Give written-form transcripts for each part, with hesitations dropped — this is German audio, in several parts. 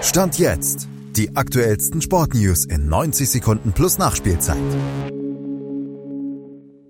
Stand jetzt. Die aktuellsten Sportnews in 90 Sekunden plus Nachspielzeit.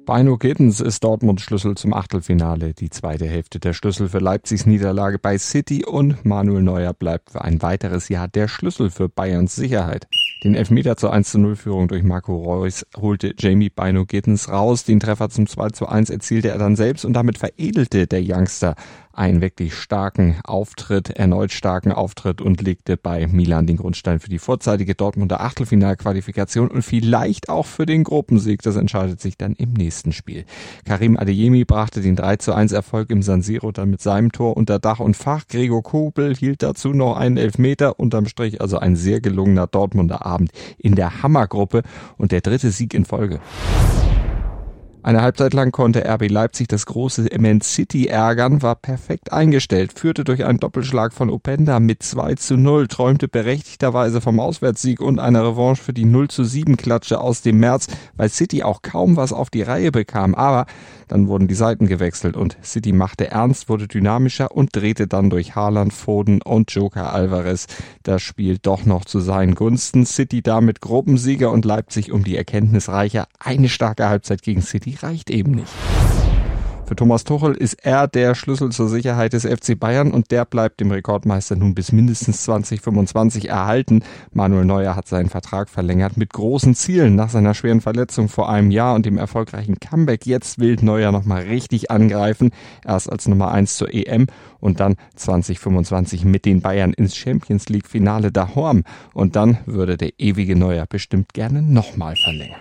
Bynoe-Gittens ist Dortmunds Schlüssel zum Achtelfinale, die zweite Hälfte der Schlüssel für Leipzigs Niederlage bei City und Manuel Neuer bleibt für ein weiteres Jahr der Schlüssel für Bayerns Sicherheit. Den Elfmeter zur 1:0-Führung durch Marco Reus holte Jamie Bynoe-Gittens raus. Den Treffer zum 2:1 erzielte er dann selbst und damit veredelte der Youngster einen wirklich erneut starken Auftritt und legte bei Milan den Grundstein für die vorzeitige Dortmunder Achtelfinalqualifikation und vielleicht auch für den Gruppensieg. Das entscheidet sich dann im nächsten Spiel. Karim Adeyemi brachte den 3:1 Erfolg im San Siro dann mit seinem Tor unter Dach und Fach. Gregor Kobel hielt dazu noch einen Elfmeter, unterm Strich also ein sehr gelungener Dortmunder Abend in der Hammergruppe und der dritte Sieg in Folge. Eine Halbzeit lang konnte RB Leipzig das große Man City ärgern, war perfekt eingestellt, führte durch einen Doppelschlag von Openda mit 2:0, träumte berechtigterweise vom Auswärtssieg und einer Revanche für die 0:7-Klatsche aus dem März, weil City auch kaum was auf die Reihe bekam. Aber dann wurden die Seiten gewechselt und City machte ernst, wurde dynamischer und drehte dann durch Haaland, Foden und Joker Alvarez das Spiel doch noch zu seinen Gunsten. City damit Gruppensieger und Leipzig um die Erkenntnis reicher. Eine starke Halbzeit gegen City reicht eben nicht. Für Thomas Tuchel ist er der Schlüssel zur Sicherheit des FC Bayern und der bleibt dem Rekordmeister nun bis mindestens 2025 erhalten. Manuel Neuer hat seinen Vertrag verlängert mit großen Zielen. Nach seiner schweren Verletzung vor einem Jahr und dem erfolgreichen Comeback jetzt will Neuer nochmal richtig angreifen. Erst als Nummer 1 zur EM und dann 2025 mit den Bayern ins Champions League Finale daheim. Und dann würde der ewige Neuer bestimmt gerne nochmal verlängern.